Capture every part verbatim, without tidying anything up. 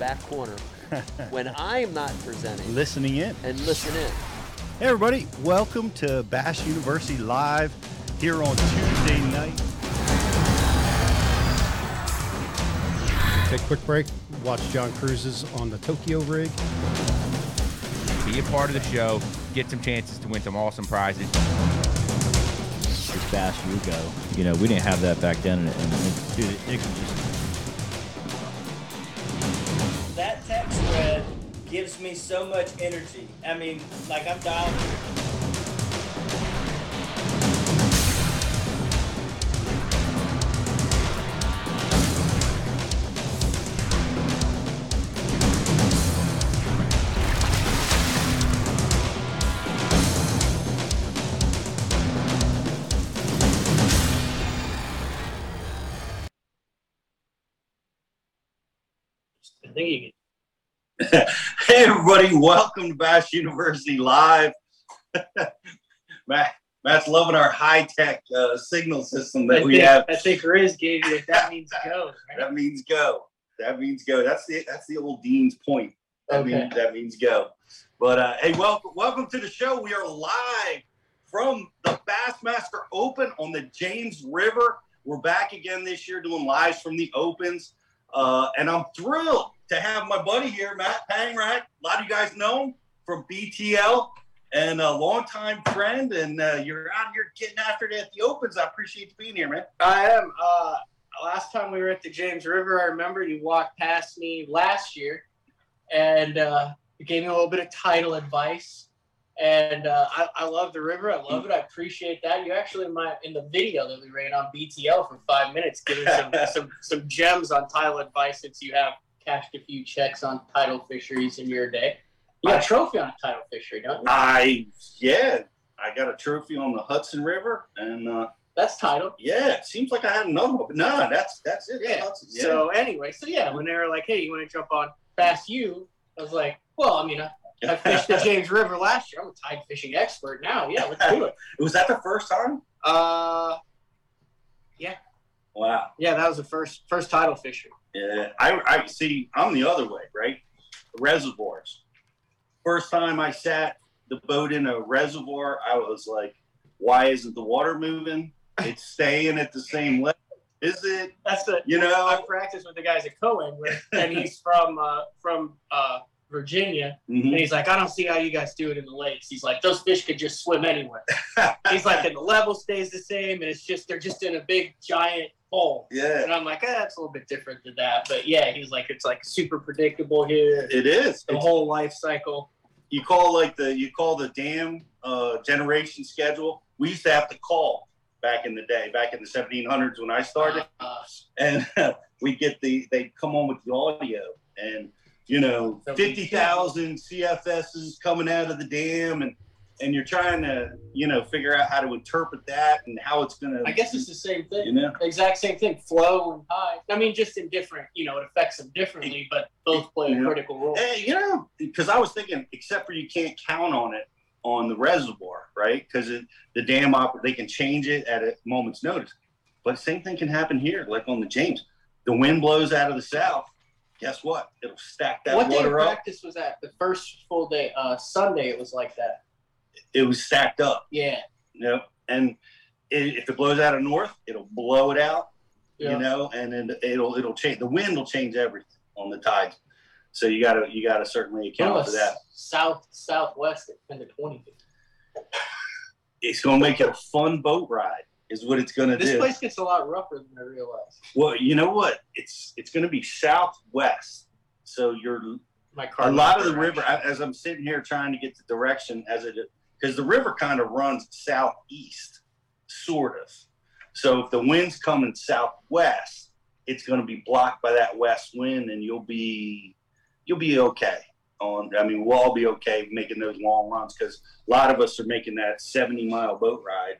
back corner when I'm not presenting. Listening in. And listen in. Hey everybody, welcome to Bass University Live here on Tuesday night. Take a quick break, watch John Cruz's on the Tokyo rig. Be a part of the show, get some chances to win some awesome prizes. It's Bass U Go. You know, we didn't have that back then, and, and, and dude, it, it could just... That text thread gives me so much energy. I mean, like, I'm dialed. Hey everybody, welcome to Bass University Live. Matt, Matt's loving our high-tech uh, signal system that I we think, have. I think Riz gave you that means go. Right? That means go. That means go. That's the that's the old Dean's point. That, okay. means, that means go. But uh, hey, welcome, welcome to the show. We are live from the Bassmaster Open on the James River. We're back again this year doing lives from the Opens. Uh, and I'm thrilled to have my buddy here, Matt Pangrack. A lot of you guys know him from B T L and a longtime friend. And uh, you're out here getting after it at the Opens. I appreciate you being here, man. I am. Uh, last time we were at the James River, I remember you walked past me last year and uh, you gave me a little bit of title advice. And uh, I, I love the river. I love it. I appreciate that. You actually in, my, in the video that we ran on B T L for five minutes, giving some, some some gems on title advice since you have cashed a few checks on title fisheries in your day. You got a trophy on a title fishery, don't you? I yeah, I got a trophy on the Hudson River, and uh, that's title. Yeah, it seems like I had another one, but no, that's that's it. Yeah. That's, yeah. So anyway, so yeah, when they were like, "Hey, you want to jump on Bass U?" I was like, "Well, I mean." I, I fished the James River last year. I'm a tide fishing expert now. Yeah, let's do it. Was that the first time? Uh, yeah. Wow. Yeah, that was the first first tidal fishing. Yeah, I, I see. I'm the other way, right? The reservoirs. First time I sat the boat in a reservoir, I was like, "Why isn't the water moving? It's staying at the same level." Is it? That's the you know. I practiced with the guys at Cohen, and he's from uh, from. Uh, Virginia, mm-hmm. and he's like, I don't see how you guys do it in the lakes. He's like, those fish could just swim anywhere. He's like, and the level stays the same, and it's just, they're just in a big, giant hole. Yeah. And I'm like, eh, that's a little bit different than that. But yeah, he's like, it's like super predictable here. It is. The it's, whole life cycle. You call like the, you call the dam uh, generation schedule. We used to have to call back in the day, back in the seventeen hundreds when I started. Uh, and we get the, they come on with the audio and, you know, fifty thousand C F Ss coming out of the dam, and, and you're trying to, you know, figure out how to interpret that and how it's going to. I guess it's the same thing. You know? The exact same thing. Flow and high. I mean, just in different, you know, it affects them differently, but both play a critical role. Hey, you know, because I was thinking, except for you can't count on it on the reservoir, right? Because the dam, op- they can change it at a moment's notice. But same thing can happen here, like on the James. The wind blows out of the south. Guess what? It'll stack that what water up. What day of practice was that? The first full day, uh, Sunday, it was like that. It was stacked up. Yeah. You know? And it, if it blows out of north, it'll blow it out, yeah. you know, and then it'll it'll change. The wind will change everything on the tides. So you got to you gotta certainly account well, for that. South, southwest, it's been the twenties. It's going to make it a fun boat ride. Is what it's going to do. This place gets a lot rougher than I realized. Well, you know what? It's it's going to be southwest. So you're My car a lot of the direction. river, as I'm sitting here trying to get the direction, as it because the river kind of runs southeast, sort of. So if the wind's coming southwest, it's going to be blocked by that west wind, and you'll be you'll be okay. On, I mean, we'll all be okay making those long runs because a lot of us are making that seventy-mile boat ride.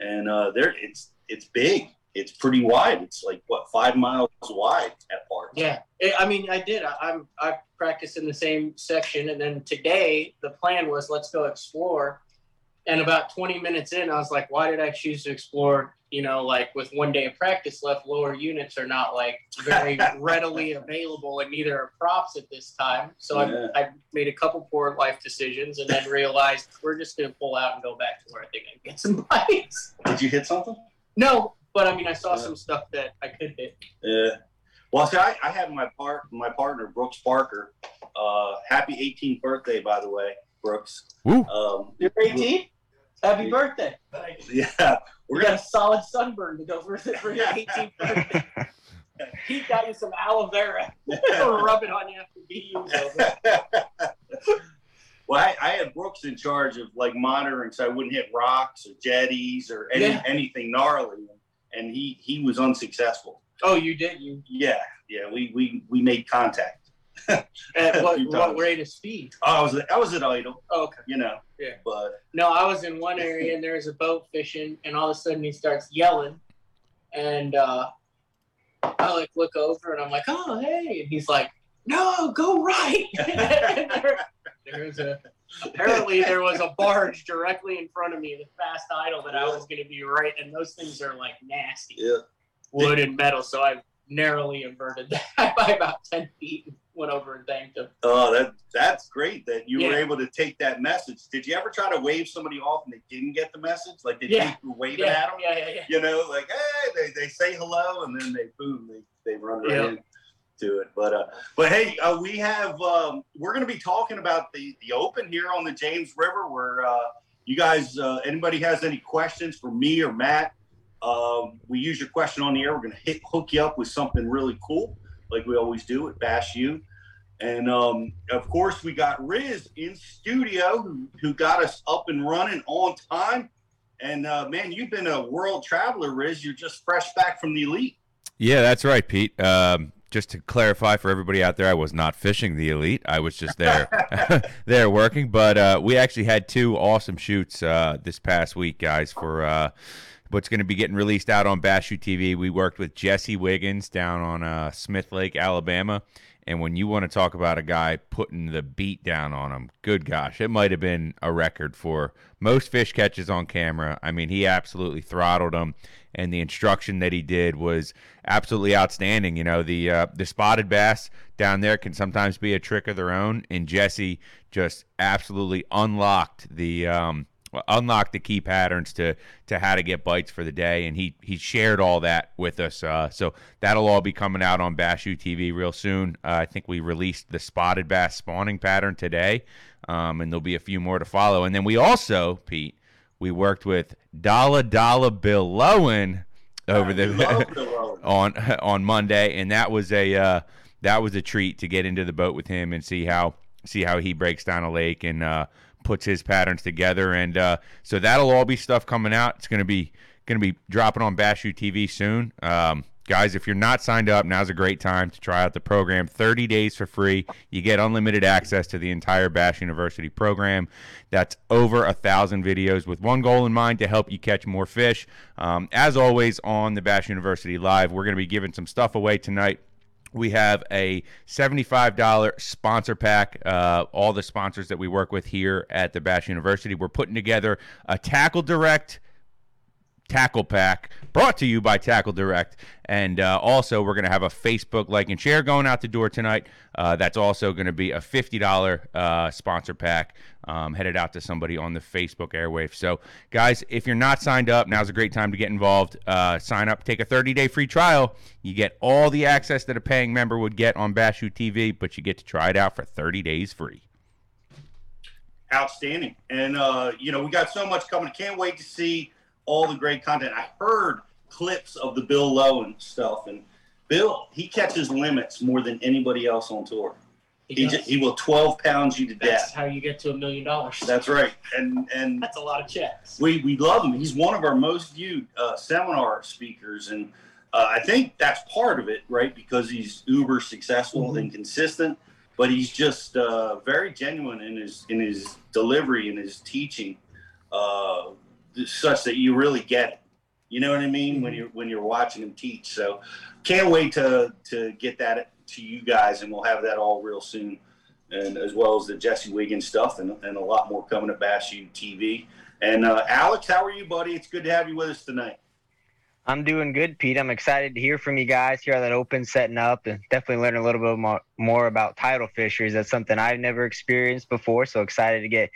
And uh, there, it's it's big. It's pretty wide. It's like what five miles wide at parts. Yeah, I mean, I did. I, I'm I practiced in the same section, and then today the plan was let's go explore. And about twenty minutes in, I was like, why did I choose to explore you know, like with one day of practice left, lower units are not like very readily available, and neither are props at this time. So yeah. I've, I've made a couple poor life decisions and then realized we're just going to pull out and go back to where I think I can get some bites. Did you hit something? No, but I mean, I saw yeah. some stuff that I could hit. Yeah. Well, see, I, I had my part, my partner, Brooks Parker. Uh, happy eighteenth birthday, by the way, Brooks. Woo. Um, You're eighteen? Happy birthday. Yeah. We got a solid sunburn to go for, for your eighteenth birthday. He got you some aloe vera. Rub it on you after B U. Well, I, I had Brooks in charge of, like, monitoring so I wouldn't hit rocks or jetties or any, yeah. anything gnarly, and he, he was unsuccessful. Oh, you did? You? Yeah. Yeah, we, we, we made contact. At what, what rate of speed? Oh, I was I was at idle. Oh, okay. You know. Yeah. But no, I was in one area and there was a boat fishing, and all of a sudden he starts yelling, and uh, I like look over and I'm like, oh hey, and he's like, no, go right. there, there was a apparently there was a barge directly in front of me, the fast idle that I was going to be right, and those things are like nasty, yeah. wood and metal, so I narrowly inverted that by about ten feet. Went over and thanked him. Oh, that that's great that you yeah. were able to take that message. Did you ever try to wave somebody off and they didn't get the message? Like they yeah. were waving yeah. at them? Yeah, yeah, yeah. You know, like, hey, they, they say hello, and then they, boom, they, they run right yeah. into it. But, uh, but hey, uh, we have, um, we're going to be talking about the, the Open here on the James River where uh, you guys, uh, anybody has any questions for me or Matt, um, we use your question on the air. We're going to hook you up with something really cool, like we always do at Bass U. And, um, of course, we got Riz in studio, who, who got us up and running on time. And, uh, man, you've been a world traveler, Riz. You're just fresh back from the Elite. Yeah, that's right, Pete. Um, just to clarify for everybody out there, I was not fishing the Elite. I was just there there working. But uh, we actually had two awesome shoots uh, this past week, guys, for uh, – what's going to be getting released out on Bass Shoot T V. We worked with Jesse Wiggins down on uh, Smith Lake, Alabama. And when you want to talk about a guy putting the beat down on him, good gosh, it might have been a record for most fish catches on camera. I mean, he absolutely throttled him, and the instruction that he did was absolutely outstanding. You know, the uh, the spotted bass down there can sometimes be a trick of their own, and Jesse just absolutely unlocked the um, – unlock the key patterns to to how to get bites for the day, and he he shared all that with us, uh so that'll all be coming out on Bass U T V real soon. uh, I think we released the spotted bass spawning pattern today, um and there'll be a few more to follow. And then we also, Pete, we worked with Dollar Dollar Bill Lowen over the on on Monday, and that was a uh that was a treat to get into the boat with him and see how see how he breaks down a lake and uh puts his patterns together. And uh so that'll all be stuff coming out. It's going to be going to be dropping on Bass U T V soon. Um guys, if you're not signed up, now's a great time to try out the program. Thirty days for free. You get unlimited access to the entire Bass University program. That's over a thousand videos with one goal in mind, to help you catch more fish. Um as always, on the Bass University Live, we're going to be giving some stuff away tonight. We have a seventy-five dollars sponsor pack, uh, all the sponsors that we work with here at the Bass University. We're putting together a Tackle Direct tackle pack, brought to you by Tackle Direct. And uh, also, we're going to have a Facebook like and share going out the door tonight. Uh, that's also going to be a fifty dollars uh, sponsor pack, um, headed out to somebody on the Facebook airwave. So, guys, if you're not signed up, now's a great time to get involved. Uh, sign up, take a thirty-day free trial. You get all the access that a paying member would get on Bass U T V, but you get to try it out for thirty days free. Outstanding. And, uh, you know, we got so much coming. Can't wait to see all the great content. I heard clips of the Bill Lowen stuff, and Bill, he catches limits more than anybody else on tour. He he, just, he will twelve pounds you to death. That's how you get to a million dollars. That's right, and and that's a lot of checks. We we love him. He's one of our most viewed uh, seminar speakers, and uh, I think that's part of it, right? Because he's uber successful mm-hmm. and consistent, but he's just uh, very genuine in his in his delivery and his teaching. Uh, such that you really get it. You know what I mean? When you're, when you're watching them teach. So can't wait to, to get that to you guys, and we'll have that all real soon, and as well as the Jesse Wiggins stuff and, and a lot more coming to Bass U T V. And uh, Alex, how are you, buddy? It's good to have you with us tonight. I'm doing good, Pete. I'm excited to hear from you guys, hear how that open's setting up, and definitely learn a little bit more, more about tidal fisheries. That's something I've never experienced before, so excited to get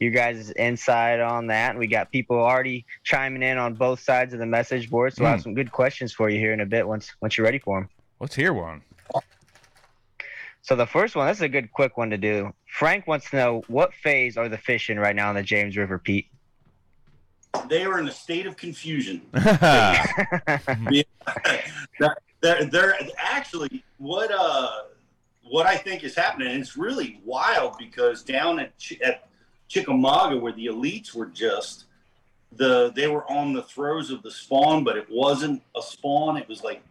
you guys' insight on that. And we got people already chiming in on both sides of the message board, so mm. I have some good questions for you here in a bit once once you're ready for them. Let's hear one. So the first one, that's a good quick one to do. Frank wants to know, what phase are the fish in right now in the James River, Pete? They are in a state of confusion. yeah. they're, they're actually what uh what I think is happening. And it's really wild because down at, Ch- at Chickamauga, where the elites were just the they were on the throes of the spawn, but it wasn't a spawn. It was like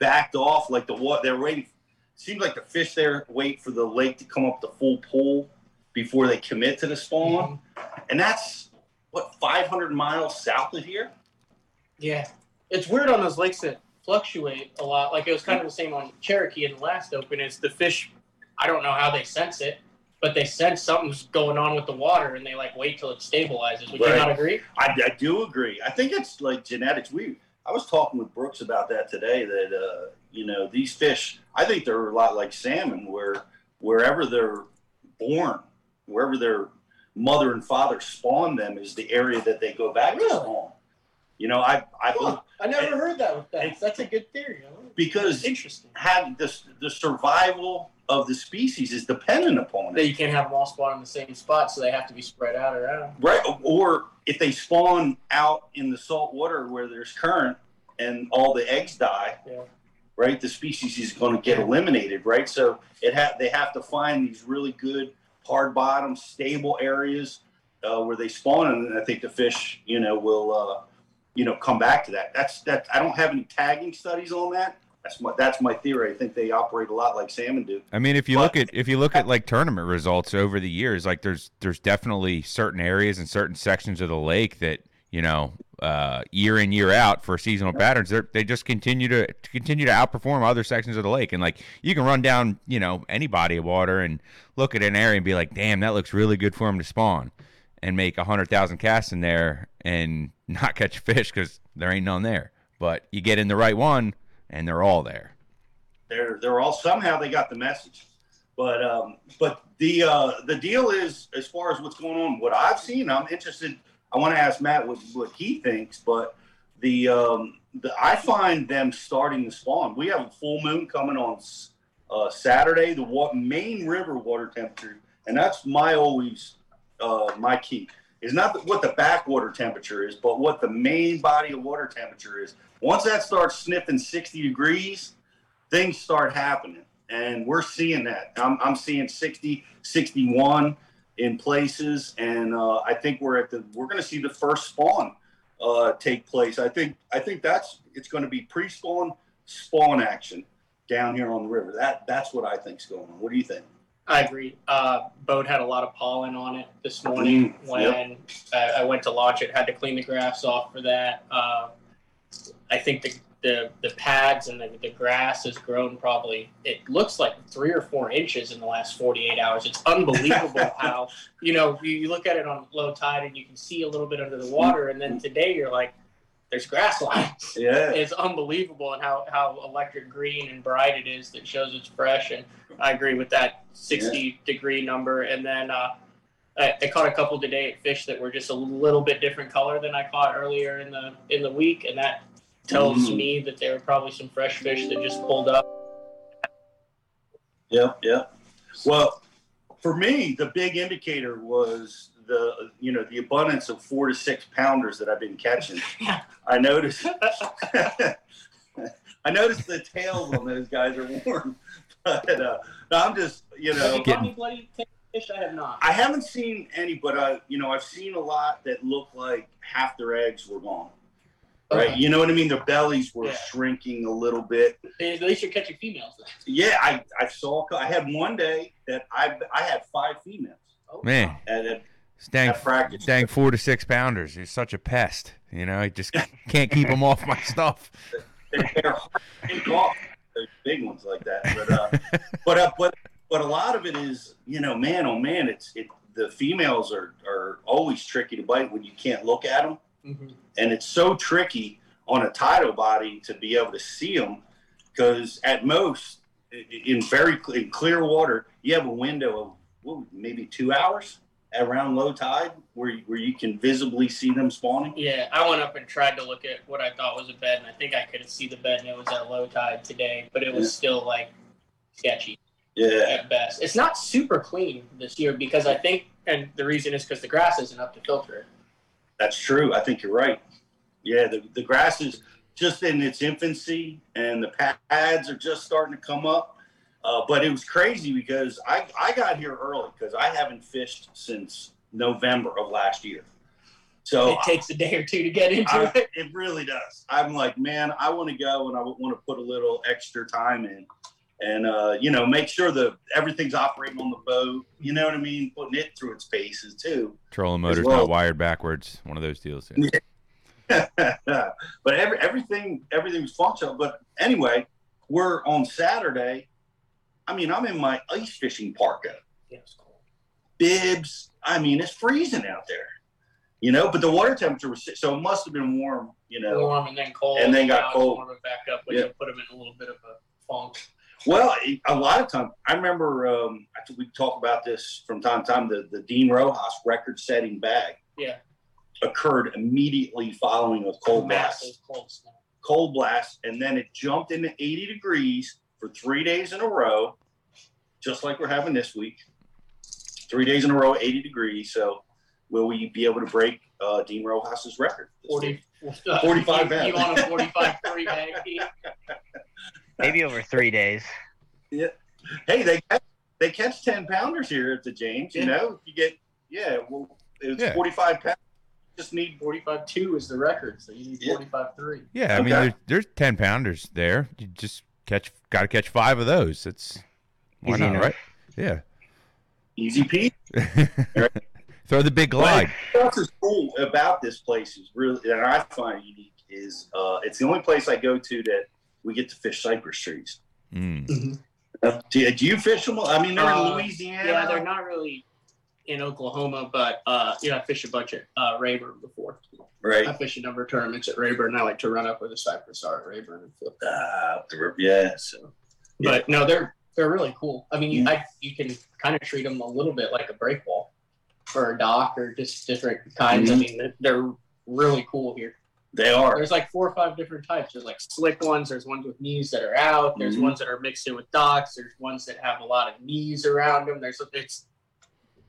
backed off, like the what they're waiting. It seems like the fish there wait for the lake to come up the full pool before they commit to the spawn, mm-hmm. and that's. What, five hundred miles south of here? Yeah. It's weird on those lakes that fluctuate a lot. Like, it was kind of the same on Cherokee in the last open. It's the fish, I don't know how they sense it, but they sense something's going on with the water, and they, like, wait till it stabilizes. Would right. you not agree? I, I do agree. I think it's, like, genetics. We I was talking with Brooks about that today, that, uh, you know, these fish, I think they're a lot like salmon, where wherever they're born, wherever they're mother and father spawn them is the area that they go back really? to spawn. You know, I I, cool. I never and, heard that with that. That's a good theory. Because it's interesting. Have this, the survival of the species is dependent upon that it. You can't have them all spawn in the same spot, so they have to be spread out around. Right, or if they spawn out in the salt water where there's current and all the eggs die, yeah. right, the species is going to get eliminated, right? So it ha- they have to find these really good hard bottom, stable areas uh, where they spawn, and I think the fish, you know, will, uh, you know, come back to that. That's that. I don't have any tagging studies on that. That's my that's my theory. I think they operate a lot like salmon do. I mean, if you but, look at if you look at like tournament results over the years, like there's there's definitely certain areas and certain sections of the lake that you know uh, year in year out for seasonal patterns, they they just continue to continue to outperform other sections of the lake. And like you can run down you know any body of water and look at an area and be like, damn, that looks really good for them to spawn, and make a hundred thousand casts in there and not catch a fish because there ain't none there. But you get in the right one and they're all there. They're they're all somehow they got the message. But um but the uh, the deal is as far as what's going on, what I've seen, I'm interested. I want to ask Matt what, what he thinks, but the, um, the I find them starting to spawn. We have a full moon coming on uh, Saturday. The wa- main river water temperature, and that's my always uh, my key is not the, what the backwater temperature is, but what the main body of water temperature is. Once that starts sniffing sixty degrees, things start happening, and we're seeing that. I'm, I'm seeing sixty, sixty-one in places, and uh, I think we're at the we're going to see the first spawn uh, take place. I think I think that's it's going to be pre-spawn spawn action down here on the river. That that's what I think's going on. What do you think? I agree. Uh, boat had a lot of pollen on it this morning mm, when yep. I, I went to launch it. Had to clean the graphs off for that. Uh, I think the the the pads and the, the grass has grown probably, it looks like three or four inches in the last forty-eight hours. It's unbelievable how, you know, you, you look at it on low tide and you can see a little bit under the water. And then today you're like, there's grass lines. Yeah. It's unbelievable. And how, how electric green and bright it is that shows it's fresh. And I agree with that sixty yeah. degree number. And then, uh, I, I caught a couple today at fish that were just a little bit different color than I caught earlier in the, in the week. And that tells mm. me that there were probably some fresh fish that just pulled up. Yeah, yeah. Well, for me, the big indicator was the you know the abundance of four to six pounders that I've been catching. I noticed. I noticed the tails on those guys are warm, but uh, no, I'm just you know. Have you caught any bloody fish? I have not. I haven't seen any, but I you know I've seen a lot that look like half their eggs were gone. Right, you know what I mean? Their bellies were yeah. shrinking a little bit. At least you're catching females. Then. Yeah, I, I saw. I had one day that I I had five females. Oh, man, at, at, dang, at practice, dang four to six pounders. You're such a pest. You know, I just can't keep them off my stuff. They're hard to off. Those big ones like that. But uh, but uh, but but a lot of it is you know, man, oh man, it's it. The females are are always tricky to bite when you can't look at them. Mm-hmm. And it's so tricky on a tidal body to be able to see them, because at most, in very in clear water, you have a window of what, maybe two hours around low tide where where you can visibly see them spawning. Yeah, I went up and tried to look at what I thought was a bed, and I think I could see the bed, and it was at low tide today, but it was yeah. still like sketchy. Yeah. At best, it's not super clean this year because I think, and the reason is because the grass isn't up to filter it. That's true. I think you're right. Yeah, the the grass is just in its infancy, and the pads are just starting to come up. Uh, but it was crazy because I, I got here early because I haven't fished since November of last year. So it takes I, a day or two to get into I, it. It really does. I'm like, man, I want to go, and I want to put a little extra time in. And, uh, you know, make sure that everything's operating on the boat. You know what I mean? Putting it through its paces, too. Trolling motor's well. Not wired backwards. One of those deals. Yeah. But every, everything everything was functional. But anyway, we're on Saturday. I mean, I'm in my ice fishing parka. Yeah, it's cold. Bibs. I mean, it's freezing out there. You know, but the water temperature was – so it must have been warm, you know. Warm and then cold. And then got cold. Warm it back up, which yeah. put them in a little bit of a funk. Well, a lot of times, I remember, um, I think we talk about this from time to time, the, the Dean Rojas record-setting bag yeah. occurred immediately following a cold blast. Cold, cold blast, and then it jumped into eighty degrees for three days in a row, just like we're having this week. Three days in a row, eighty degrees, so will we be able to break uh, Dean Rojas' record? forty, forty-five bag. You want a forty-five three bag, Pete? Maybe over three days. Yeah. Hey, they catch, they catch ten pounders here at the James. You yeah. know, you get yeah. Well, it's yeah. forty-five pounds. You just need forty-five two is the record, so you need yeah. forty-five three. Yeah, I okay. mean, there's, there's ten pounders there. You just catch, got to catch five of those. It's why Easy not, enough. Right? Yeah. Easy peasy. Right. Throw the big glide. What's well, cool about this place is really, and I find unique is uh, it's the only place I go to that. We get to fish cypress trees. Mm. Mm-hmm. Uh, do, do you fish them? I mean, they're uh, in Louisiana. Yeah, they're not really in Oklahoma, but uh, you know, I fished a bunch at uh, Rayburn before. Right. I fished a number of tournaments at Rayburn. I like to run up with a cypress R at Rayburn and flip that. Uh, yeah. So, yeah. But no, they're they're really cool. I mean, you, yeah. I, you can kind of treat them a little bit like a break wall or a dock or just different kinds. Mm-hmm. I mean, they're, they're really cool here. They are. There's like four or five different types. There's like slick ones. There's ones with knees that are out. There's mm-hmm. ones that are mixed in with docks. There's ones that have a lot of knees around them. There's it's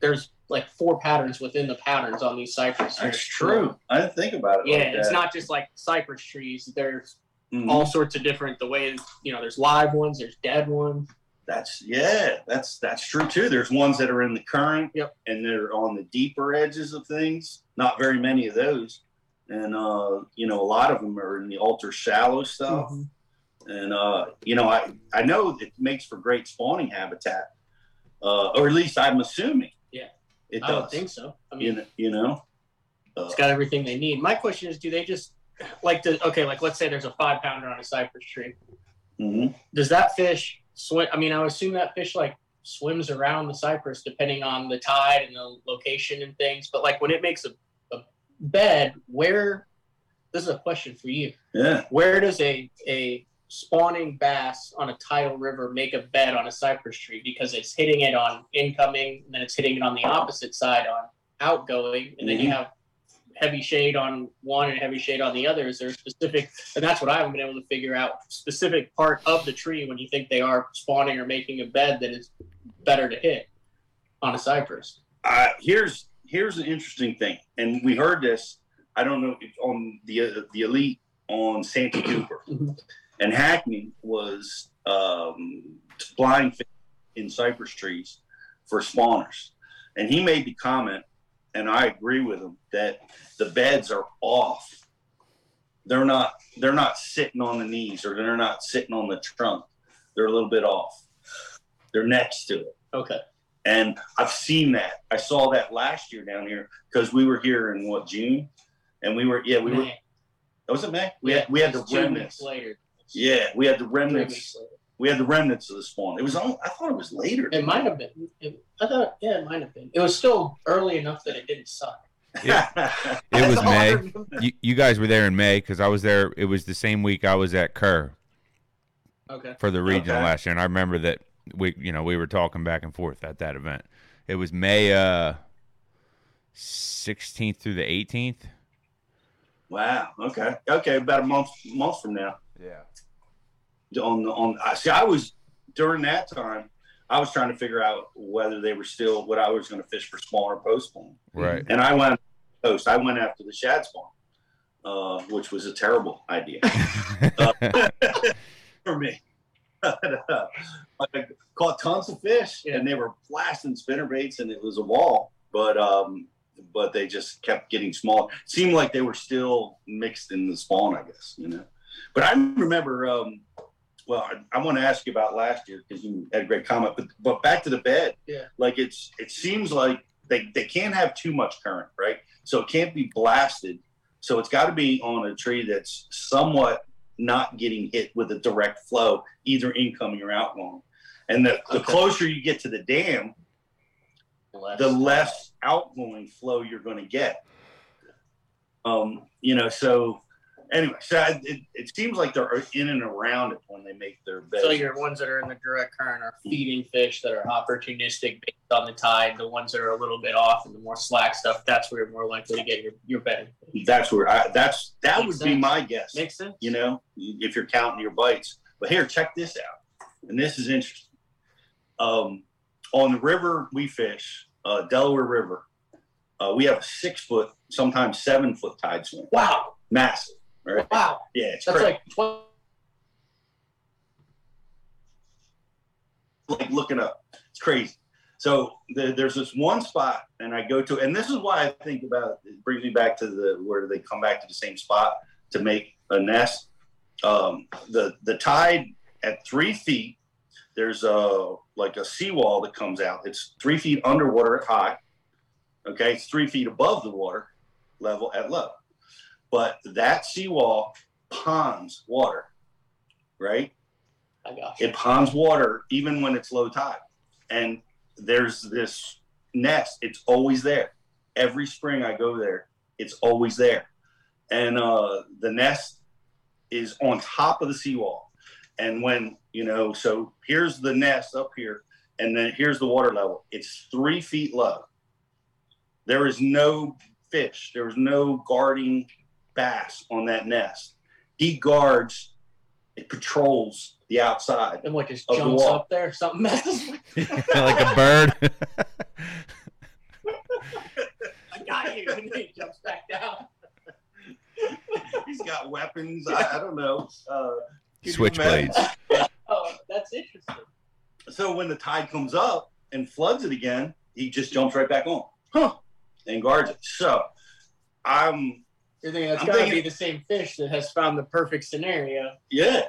there's like four patterns within the patterns on these cypress trees. That's true. I didn't think about it. Yeah, like that. It's not just like cypress trees. There's mm-hmm. all sorts of different the way you know. There's live ones. There's dead ones. That's yeah. That's that's true too. There's ones that are in the current. Yep. And they're on the deeper edges of things. Not very many of those. And, uh, you know, a lot of them are in the ultra shallow stuff. Mm-hmm. And, uh, you know, I, I know it makes for great spawning habitat, uh, or at least I'm assuming. Yeah, it does. I don't think so. I mean, you, you know. Uh, it's got everything they need. My question is, do they just, like, the, okay, like, let's say there's a five-pounder on a cypress tree. Mm-hmm. Does that fish swim? I mean, I would assume that fish, like, swims around the cypress depending on the tide and the location and things. But, like, when it makes a bed, where this is a question for you. Yeah. Where does a a spawning bass on a tidal river make a bed on a cypress tree? Because it's hitting it on incoming, and then it's hitting it on the opposite side on outgoing, and then mm-hmm. you have heavy shade on one and heavy shade on the other. Is there a specific, and that's what I haven't been able to figure out, specific part of the tree when you think they are spawning or making a bed that is better to hit on a cypress? Uh, here's Here's an interesting thing, and we heard this, I don't know, on the uh, the elite on Santa Cooper. And Hackney was um, blind in cypress trees for spawners. And he made the comment, and I agree with him, that the beds are off. They're not they're not sitting on the knees or they're not sitting on the trunk. They're a little bit off. They're next to it. Okay. And I've seen that. I saw that last year down here because we were here in what June, and we were yeah we May. were. That was it May. We yeah, had we had the remnants. Later. Yeah, we had the remnants. We had the remnants of the spawn. It was on, I thought it was later. It might have been. It, I thought yeah, it might have been. It was still early enough that it didn't suck. It, it was May. You, you guys were there in May because I was there. It was the same week I was at Kerr. Okay. For the regional okay. last year, and I remember that we, you know, we were talking back and forth at that event. It was May uh, sixteenth through the eighteenth. Wow. Okay. Okay. About a month, month from now. Yeah. On on, I see. I was during that time. I was trying to figure out whether they were still what I was going to fish for smaller post spawn. Right. And I went post. I went after the shad spawn, uh, which was a terrible idea uh, for me. But, uh, I caught tons of fish, and they were blasting spinnerbaits, and it was a wall. But um, but they just kept getting smaller. It seemed like they were still mixed in the spawn, I guess. You know. But I remember. Um, Well, I, I want to ask you about last year because you had a great comment, but but back to the bed. Yeah. Like it's it seems like they, they can't have too much current, right? So it can't be blasted. So it's got to be on a tree that's somewhat not getting hit with a direct flow, either incoming or outgoing. And the, the okay. closer you get to the dam, less. the less outgoing flow you're going to get. Um, you know, so. Anyway, so I, it, it seems like they're in and around it when they make their beds. So your ones that are in the direct current are feeding fish that are opportunistic based on the tide. The ones that are a little bit off and the more slack stuff, that's where you're more likely to get your, your bedding. That's where I, that's that Makes would sense. be my guess. Makes sense. You know, if you're counting your bites. But here, check this out. And this is interesting. Um, on the river we fish, uh, Delaware River, uh, we have a six-foot, sometimes seven-foot tide swing. Wow. Massive. Right. Wow. Yeah, it's That's crazy. like twelve Like looking up. It's crazy. So the, there's this one spot, and I go to, and this is why I think about it. It brings me back to the where they come back to the same spot to make a nest. Um, the the tide at three feet. There's a like a seawall that comes out. It's three feet underwater at high. Okay, it's three feet above the water level at low. But that seawall ponds water, right? I got you. It ponds water even when it's low tide. And there's this nest. It's always there. Every spring I go there, it's always there. And uh, the nest is on top of the seawall. And when, you know, so here's the nest up here, and then here's the water level. It's three feet low. There is no fish. There is no guarding bass on that nest. He guards, it patrols the outside. And like just jumps up there, something like a bird. I got you, and he jumps back down. He's got weapons. Yeah. I, I don't know. Uh, Switchblades. Oh, that's interesting. So when the tide comes up and floods it again, he just jumps right back on, huh? And guards it. So I'm. You're thinking that's got to be the same fish that has found the perfect scenario. Yeah.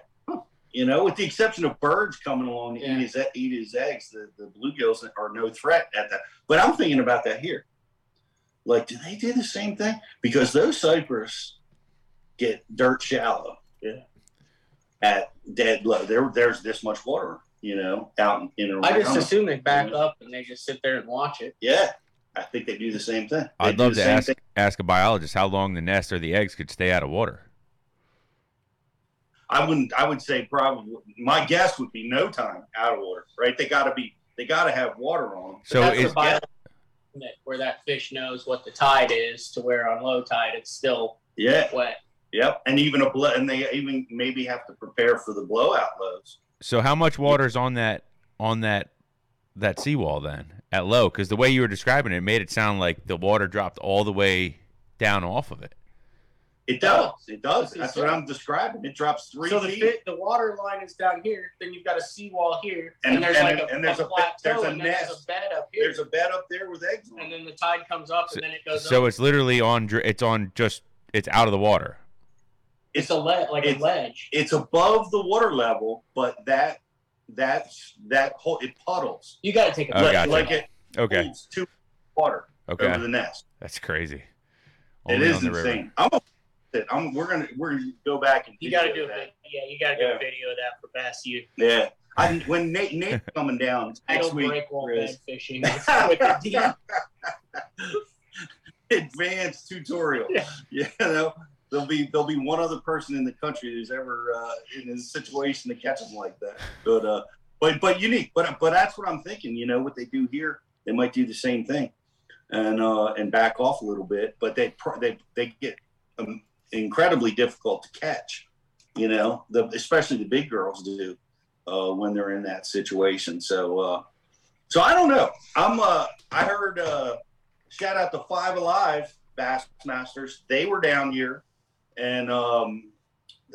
You know, with the exception of birds coming along to yeah. eat, his, eat his eggs, the, the bluegills are no threat at that. But I'm thinking about that here. Like, do they do the same thing? Because those cypress get dirt shallow yeah. at dead low. There, there's this much water, you know, out in the I just assume they back up and they just sit there and watch it. Yeah. I think they do the same thing. They I'd love to ask, ask a biologist how long the nest or the eggs could stay out of water. I wouldn't. I would say probably. My guess would be no time out of water. Right? They got to be. They got to have water on them. So that's is bio- where that fish knows what the tide is to where on low tide it's still yeah. wet. Yep. And even a bl- and they even maybe have to prepare for the blowout lows. So how much water is on that on that that seawall then? At low, because the way you were describing it, it made it sound like the water dropped all the way down off of it. It does. It does. That's what I'm describing. It drops three so feet. So the, the water line is down here. Then you've got a seawall here, and, and there's and, like a, and there's a, a plateau, there's a and then nest. There's a bed up here. There's a bed up there with eggs on. And then the tide comes up, so, and then it goes. So up. it's literally on. It's on. Just it's out of the water. It's a le- like it's, a ledge. It's above the water level, but that. That's that whole it puddles. You got to take a oh, gotcha. like it. Okay. Too water. Okay. Over the nest. That's crazy. Only it is insane. I'm, a, I'm. We're gonna. We're gonna go back and. You got to do that. A, yeah, you got to do yeah. a video of that for Bass U. Yeah. I when Nate Nate's coming down next week. Break while fishing. With the advanced tutorial. Yeah. You know, there'll be there'll be one other person in the country who's ever uh, in a situation to catch them like that. But uh, but but unique. But but that's what I'm thinking. You know what they do here, they might do the same thing, and uh, and back off a little bit. But they they they get um, incredibly difficult to catch. You know, the, especially the big girls do uh, when they're in that situation. So uh, so I don't know. I'm uh, I heard. Uh, Shout out to Five Alive Bassmasters. They were down here, and um,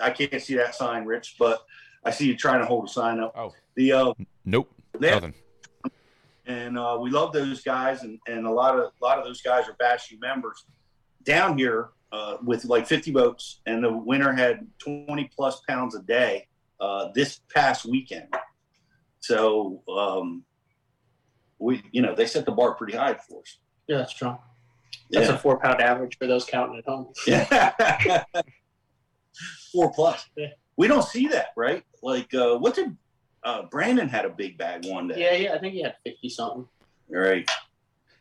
I can't see that sign, Rich, but I see you trying to hold a sign up. Oh, the uh, nope, they, nothing. And uh, we love those guys, and, and a lot of a lot of those guys are Bass U members down here uh, with like fifty boats, and the winner had twenty plus pounds a day uh, this past weekend. So um, we, you know, they set the bar pretty high for us. Yeah, that's strong. That's yeah. a four-pound average for those counting at home. Yeah. Four plus. Yeah. We don't see that, right? Like, uh, what did uh, Brandon had a big bag one day? Yeah, yeah, I think he had fifty-something. Right.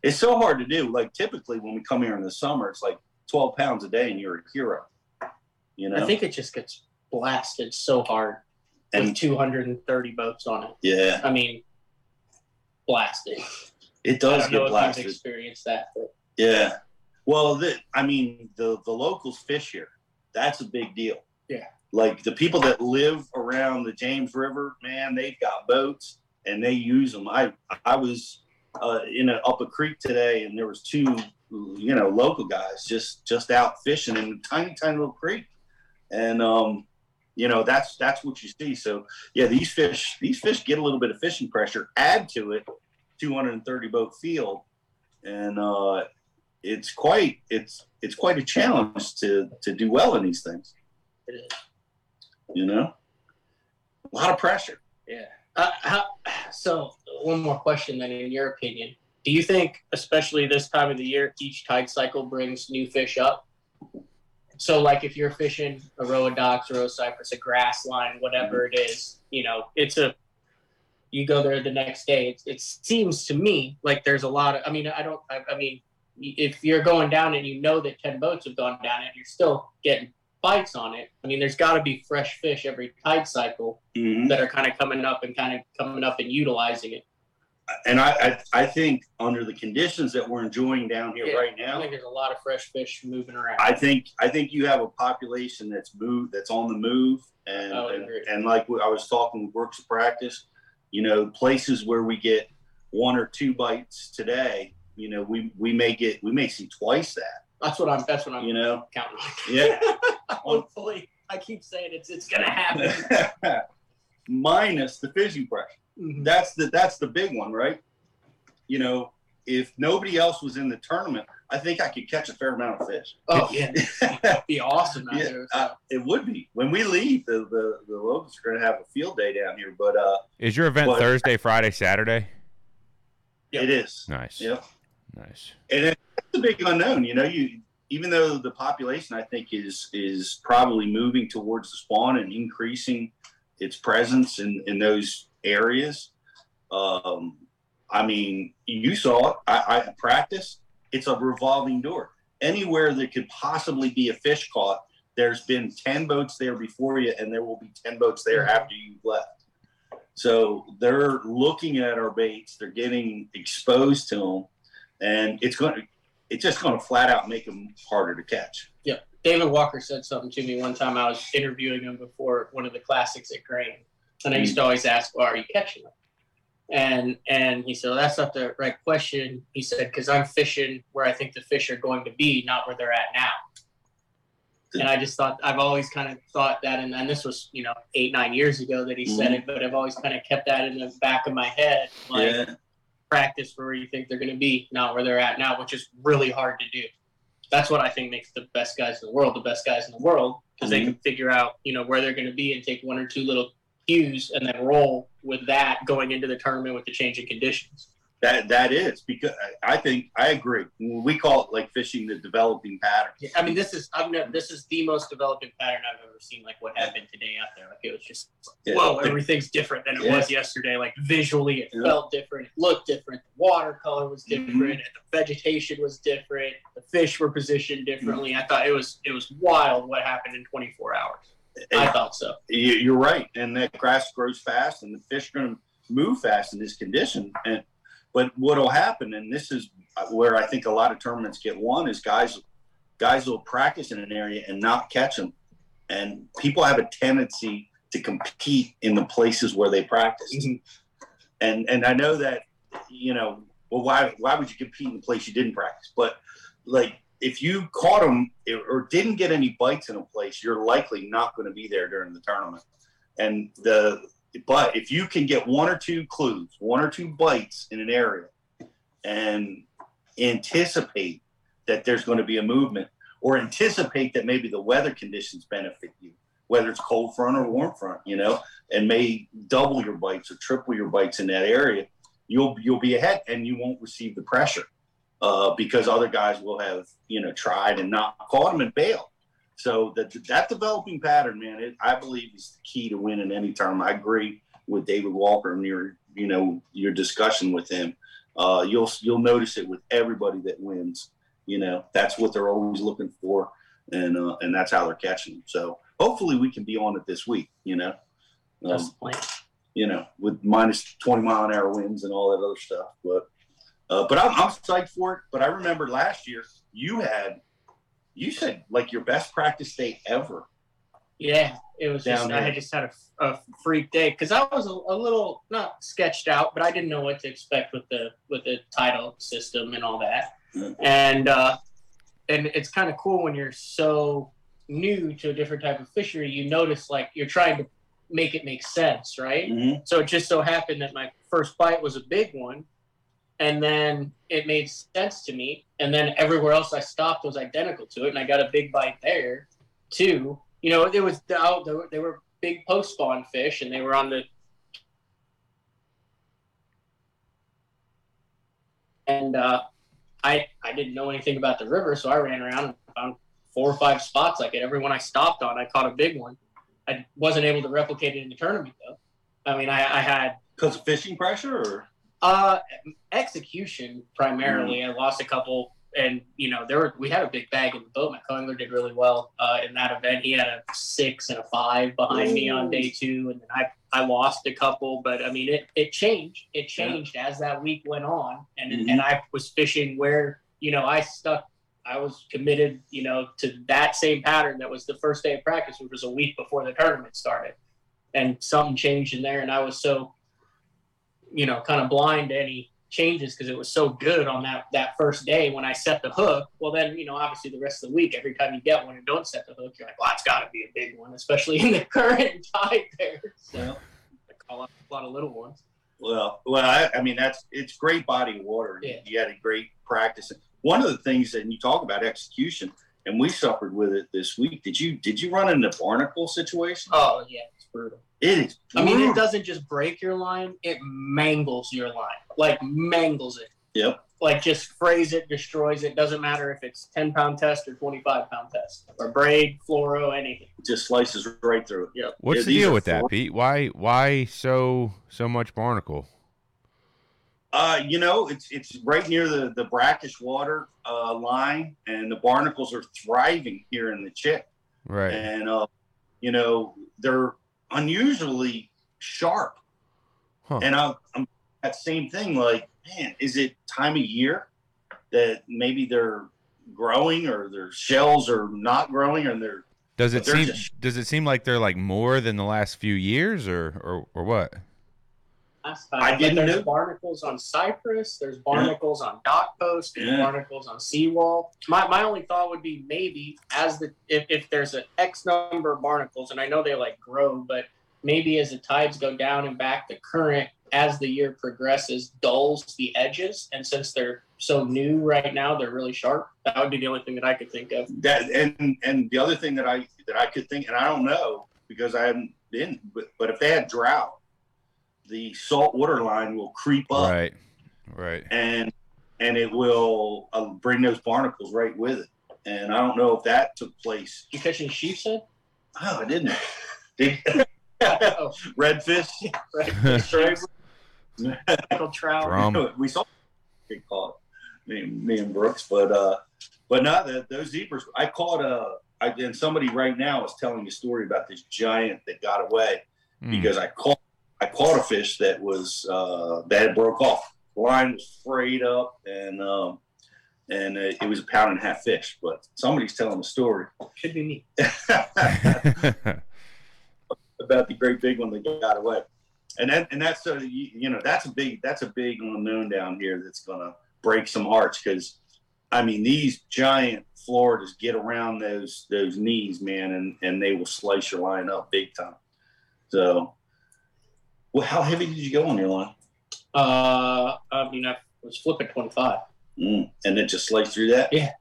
It's so hard to do. Like, typically when we come here in the summer, it's like twelve pounds a day and you're a hero. You know? I think it just gets blasted so hard with and, two hundred thirty boats on it. Yeah. I mean, blasted. It does I don't get know blasted. If you've experienced that, but. Yeah. Well, the, I mean, the, the locals fish here. That's a big deal. Yeah. Like the people that live around the James River, man, they've got boats and they use them. I I was uh, in a, up a creek today, and there was two, you know, local guys just just out fishing in a tiny tiny little creek, and um, you know, that's that's what you see. So yeah, these fish these fish get a little bit of fishing pressure. Add to it. two hundred thirty boat field, and uh, it's quite it's it's quite a challenge to to do well in these things. It is, you know, a lot of pressure. Yeah. Uh, how, so one more question then, in your opinion, do you think, especially this time of the year, each tide cycle brings new fish up? So like if you're fishing a row of docks, a row of cypress, a grass line, whatever mm-hmm. it is, you know, it's a you go there the next day. It, it seems to me like there's a lot of, I mean, I don't, I, I mean, if you're going down and you know that ten boats have gone down and you're still getting bites on it, I mean, there's got to be fresh fish every tide cycle mm-hmm. that are kind of coming up and kind of coming up and utilizing it. And I, I, I think under the conditions that we're enjoying down here yeah, right now, I think there's a lot of fresh fish moving around. I think, I think you have a population that's moved, that's on the move. And, oh, and, and like I was talking with Works of Practice, you know, places where we get one or two bites today, you know, we, we may get, we may see twice that. That's what I'm, that's what I'm, you know, counting on. Yeah. Hopefully, I keep saying it's, it's going to happen. Minus the fishing pressure. Mm-hmm. That's the, that's the big one, right? You know, if nobody else was in the tournament, I think I could catch a fair amount of fish. Oh, yeah. That'd be awesome. Yeah, there, so. uh, it would be. When we leave, the, the, the locals are going to have a field day down here. But uh, is your event but, Thursday, Friday, Saturday? Yep. It is. Nice. Yep. Nice. And that's the big unknown. You know, you even though the population, I think, is is probably moving towards the spawn and increasing its presence in, in those areas. Um, I mean, you saw it. I, I practiced. It's a revolving door. Anywhere that could possibly be a fish caught, there's been ten boats there before you, and there will be ten boats there after you left. So they're looking at our baits. They're getting exposed to them, and it's going to, it's just going to flat out make them harder to catch. Yeah. David Walker said something to me one time. I was interviewing him before one of the classics at Crane, and I used to always ask, well, are you catching them? And and he said, well, that's not the right question. He said, because I'm fishing where I think the fish are going to be, not where they're at now. And I just thought, I've always kind of thought that, and, and this was, you know, eight, nine years ago that he mm-hmm. said it, but I've always kind of kept that in the back of my head. Like, yeah. Practice where you think they're going to be, not where they're at now, which is really hard to do. That's what I think makes the best guys in the world the best guys in the world, because mm-hmm. they can figure out, you know, where they're going to be and take one or two little cues and then roll with that going into the tournament with the changing conditions. That that is, because I think I agree. We call it like fishing the developing pattern. Yeah, I mean, this is I've never, this is the most developing pattern I've ever seen. Like what happened today out there, like it was just yeah. whoa, everything's different than it yeah. was yesterday. Like visually, it yeah. felt different, it looked different, the water color was different, mm-hmm. and the vegetation was different, the fish were positioned differently. Mm-hmm. I thought it was it was wild what happened in twenty-four hours. And I thought so. You're right, and that grass grows fast, and the fish are going to move fast in this condition, and. But what'll happen, and this is where I think a lot of tournaments get won, is guys, guys will practice in an area and not catch them. And people have a tendency to compete in the places where they practice. Mm-hmm. And and I know that, you know, well, why why would you compete in the place you didn't practice? But like if you caught them or didn't get any bites in a place, you're likely not going to be there during the tournament. And the But if you can get one or two clues, one or two bites in an area and anticipate that there's going to be a movement or anticipate that maybe the weather conditions benefit you, whether it's cold front or warm front, you know, and may double your bites or triple your bites in that area, you'll you'll be ahead and you won't receive the pressure uh, because other guys will have, you know, tried and not caught them and bailed. So that that developing pattern, man, it, I believe is the key to winning any tournament. I agree with David Walker and your, you know, your discussion with him. Uh, you'll you'll notice it with everybody that wins. You know, that's what they're always looking for, and uh, and that's how they're catching them. So hopefully we can be on it this week. You know, um, that's the plan. You know, with minus twenty mile an hour winds and all that other stuff. But uh, but I'm, I'm psyched for it. But I remember last year you had. You said like your best practice day ever. Yeah, it was just, there. I had just had a, a freak day because I was a, a little not sketched out, but I didn't know what to expect with the with the tidal system and all that. Mm-hmm. And uh, and it's kind of cool when you're so new to a different type of fishery. You notice like you're trying to make it make sense, right? Mm-hmm. So it just so happened that my first bite was a big one. And then it made sense to me. And then everywhere else I stopped was identical to it. And I got a big bite there, too. You know, there was they were big post-spawn fish, and they were on the – and uh, I I didn't know anything about the river, so I ran around and found four or five spots like it. Every one I stopped on, I caught a big one. I wasn't able to replicate it in the tournament, though. I mean, I, I had – Because of fishing pressure or – Uh, execution primarily. Mm-hmm. I lost a couple, and you know there were, we had a big bag in the boat. My co-angler did really well uh, in that event. He had a six and a five behind Ooh. me on day two, and then I I lost a couple. But I mean, it it changed. It changed yeah. as that week went on, and mm-hmm. and I was fishing where you know I stuck. I was committed, you know, to that same pattern that was the first day of practice, which was a week before the tournament started, and something changed in there, and I was so. You know, kind of blind to any changes because it was so good on that, that first day when I set the hook. Well, then, you know, obviously the rest of the week, every time you get one and don't set the hook, you're like, well, it's got to be a big one, especially in the current tide there. So I call up a lot of little ones. Well, well, I, I mean, that's it's great body of water. Yeah. You had a great practice. One of the things that you talk about execution, and we suffered with it this week. Did you did you run into barnacle situation? Oh, yeah, it's brutal. It is. Brutal. I mean, it doesn't just break your line; it mangles your line, like mangles it. Yep. Like just frays it, destroys it. Doesn't matter if it's ten pound test or twenty five pound test or braid, fluoro, anything. It just slices right through it. Yep. What's yeah, the deal with that, fluor- Pete? Why why so so much barnacle? Uh, you know, it's it's right near the the brackish water uh, line, and the barnacles are thriving here in the Chick. Right. And uh, you know they're. Unusually sharp, huh. and I'm, I'm that same thing. Like, man, is it time of year that maybe they're growing, or their shells are not growing, or they're? Does it they're seem? Just, does it seem like they're like more than the last few years, or or, or what? Last time, I didn't there's know. Barnacles on cypress. There's barnacles yeah. on dock posts. There's yeah. barnacles on seawall. My my only thought would be maybe as the if, if there's an X number of barnacles, and I know they like grow, but maybe as the tides go down and back, the current as the year progresses dulls the edges, and since they're so new right now, they're really sharp. That would be the only thing that I could think of. That and and the other thing that I that I could think, and I don't know because I haven't been, but, but if they had drought. The saltwater line will creep up, right. Right. And and it will uh, bring those barnacles right with it. And I don't know if that took place. You catching sheepshead? Oh, I didn't. Redfish. Redfish. Trout. We saw it caught me, me and Brooks, but uh, but no, the, those zebras. I caught a. I, and somebody right now is telling a story about this giant that got away mm. because I caught I caught a fish that was uh, that had broke off. The line was frayed up, and um, and it, it was a pound and a half fish. But somebody's telling a story. Could be me about the great big one that got away. And that, and that's so you, you know that's a big that's a big unknown down here that's gonna break some hearts because I mean these giant Floridas get around those those knees, man, and, and they will slice your line up big time. So, well, how heavy did you go on your line? Uh, I mean, I was flipping twenty-five, mm. and it just sliced through that. Yeah,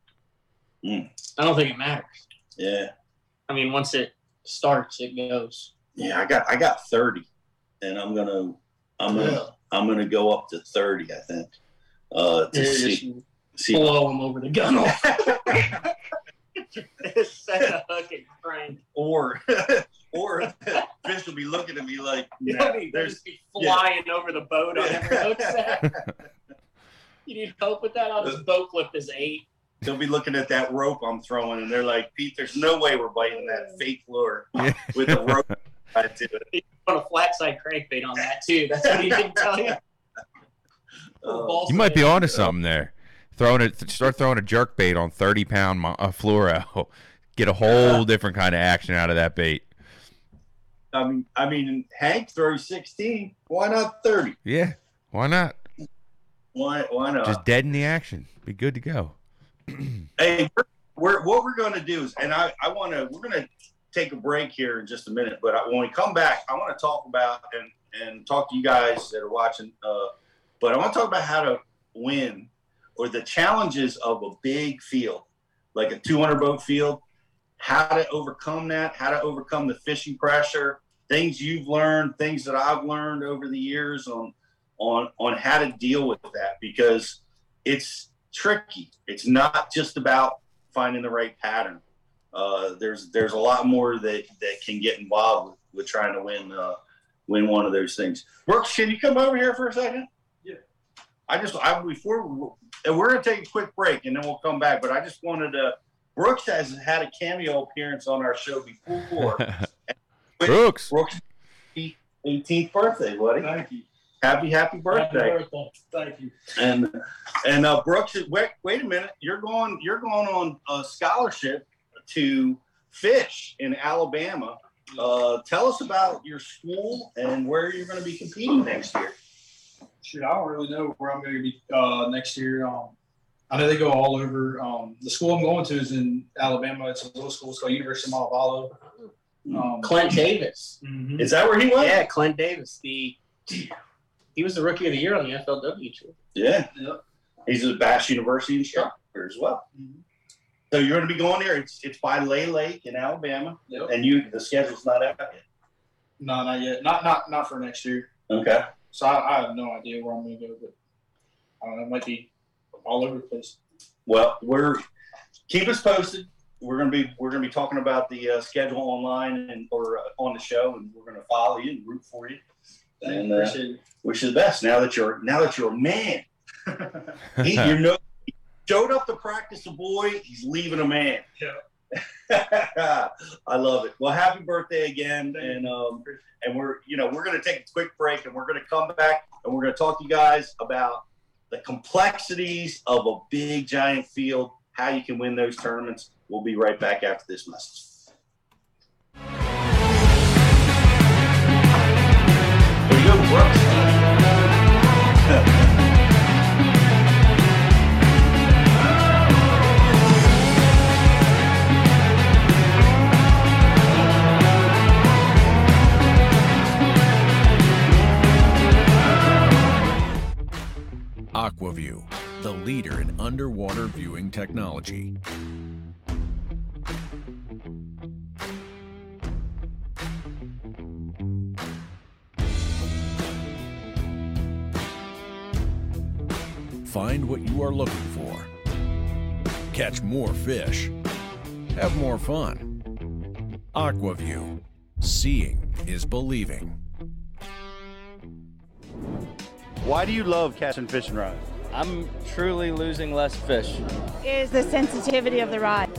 mm. I don't think it matters. Yeah, I mean, once it starts, it goes. Yeah, I got I got thirty. And I'm gonna, I'm gonna, yeah. I'm gonna go up to thirty, I think. Uh, to yeah, see, see, blow him over the gunnel. Set a hook and crank. Or, or fish will be looking at me like, nah, yeah, there's be flying yeah. over the boat on every hook set. You need help with that? I'll just boat flip his eight. They'll be looking at that rope I'm throwing, and they're like, Pete, there's no way we're biting that fake lure with the rope. I do it. He put a flat side crankbait on that too. That's what he didn't tell you. Uh, you might be onto something there. Throwing it, start throwing a jerk bait on thirty pound uh, fluoro. Get a whole uh, different kind of action out of that bait. I mean, I mean, Hank throws sixteen. Why not thirty? Yeah, why not? Why, why not? Just dead in the action. Be good to go. Hey, we're, we're what we're going to do is, and I, I want to, we're going to. take a break here in just a minute, but I, when we come back, I want to talk about and and talk to you guys that are watching. Uh, but I want to talk about how to win or the challenges of a big field, like a two hundred boat field. How to overcome that? How to overcome the fishing pressure? Things you've learned, things that I've learned over the years on on on how to deal with that because it's tricky. It's not just about finding the right pattern. Uh, there's there's a lot more that, that can get involved with, with trying to win uh, win one of those things. Brooks, can you come over here for a second? Yeah. I just I before we're gonna take a quick break and then we'll come back. But I just wanted to. Brooks has had a cameo appearance on our show before. Brooks. Brooks' eighteenth birthday, buddy. Thank you. Happy happy birthday. Happy birthday. Thank you. And and uh, Brooks, wait wait a minute. You're going you're going on a scholarship to fish in Alabama. Uh, tell us about your school and where you're going to be competing next year. Shoot, I don't really know where I'm going to be uh, next year. Um, I know they go all over. Um, the school I'm going to is in Alabama. It's a little school. It's called University of Mobile. Um, Clint Davis. Mm-hmm. Is that where he went? Yeah, Clint Davis. The He was the Rookie of the Year on the F L W tour. Yeah. yeah. He's a Bass University instructor as well. Mm-hmm. So you're going to be going there. It's it's by Lay Lake in Alabama, yep. and you the schedule's not out yet. No, not yet. Not not not for next year. Okay. So I, I have no idea where I'm going to go, but I don't know. It might be all over the place. Well, we're keep us posted. We're going to be we're going to be talking about the uh, schedule online and or uh, on the show, and we're going to follow you and root for you. And uh, wish you the best. Now that you're now that you're a man, he, you know. Showed up to practice a boy, he's leaving a man. Yeah. I love it. Well, happy birthday again. And um, and we're, you know, we're going to take a quick break and we're going to come back and we're going to talk to you guys about the complexities of a big, giant field, how you can win those tournaments. We'll be right back after this message. There you go, Brooks. AquaView, the leader in underwater viewing technology. find what you are looking for, catch more fish, have more fun. AquaView. Seeing is believing. Why do you love catching fishing rods? I'm truly losing less fish. Is the sensitivity of the rod.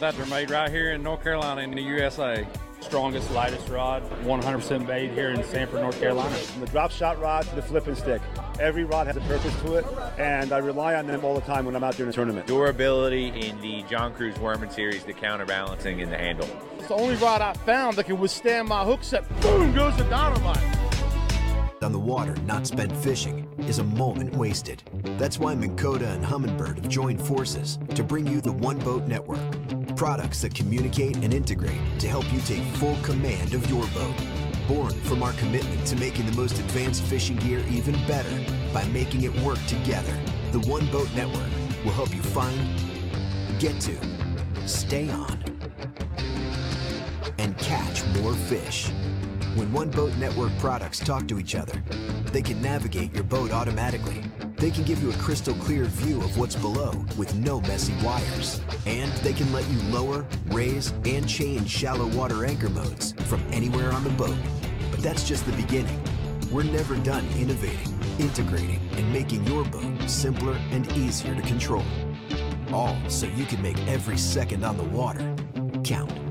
That they're made right here in North Carolina in the U S A. Strongest, lightest rod, one hundred percent made here in Sanford, North Carolina. From the drop shot rod to the flipping stick, every rod has a purpose to it, and I rely on them all the time when I'm out doing a tournament. Durability in the John Cruz Worming series, the counterbalancing in the handle. It's the only rod I found that can withstand my hook set. Boom goes the dynamite. On the water, not spent fishing, is a moment wasted. That's why Minn Kota and Humminbird have joined forces to bring you the One Boat Network. Products that communicate and integrate to help you take full command of your boat. Born from our commitment to making the most advanced fishing gear even better by making it work together, the One Boat Network will help you find, get to, stay on, and catch more fish. When One Boat Network products talk to each other, they can navigate your boat automatically. They can give you a crystal clear view of what's below with no messy wires. And they can let you lower, raise, and change shallow water anchor modes from anywhere on the boat. But that's just the beginning. We're never done innovating, integrating, and making your boat simpler and easier to control. All so you can make every second on the water count.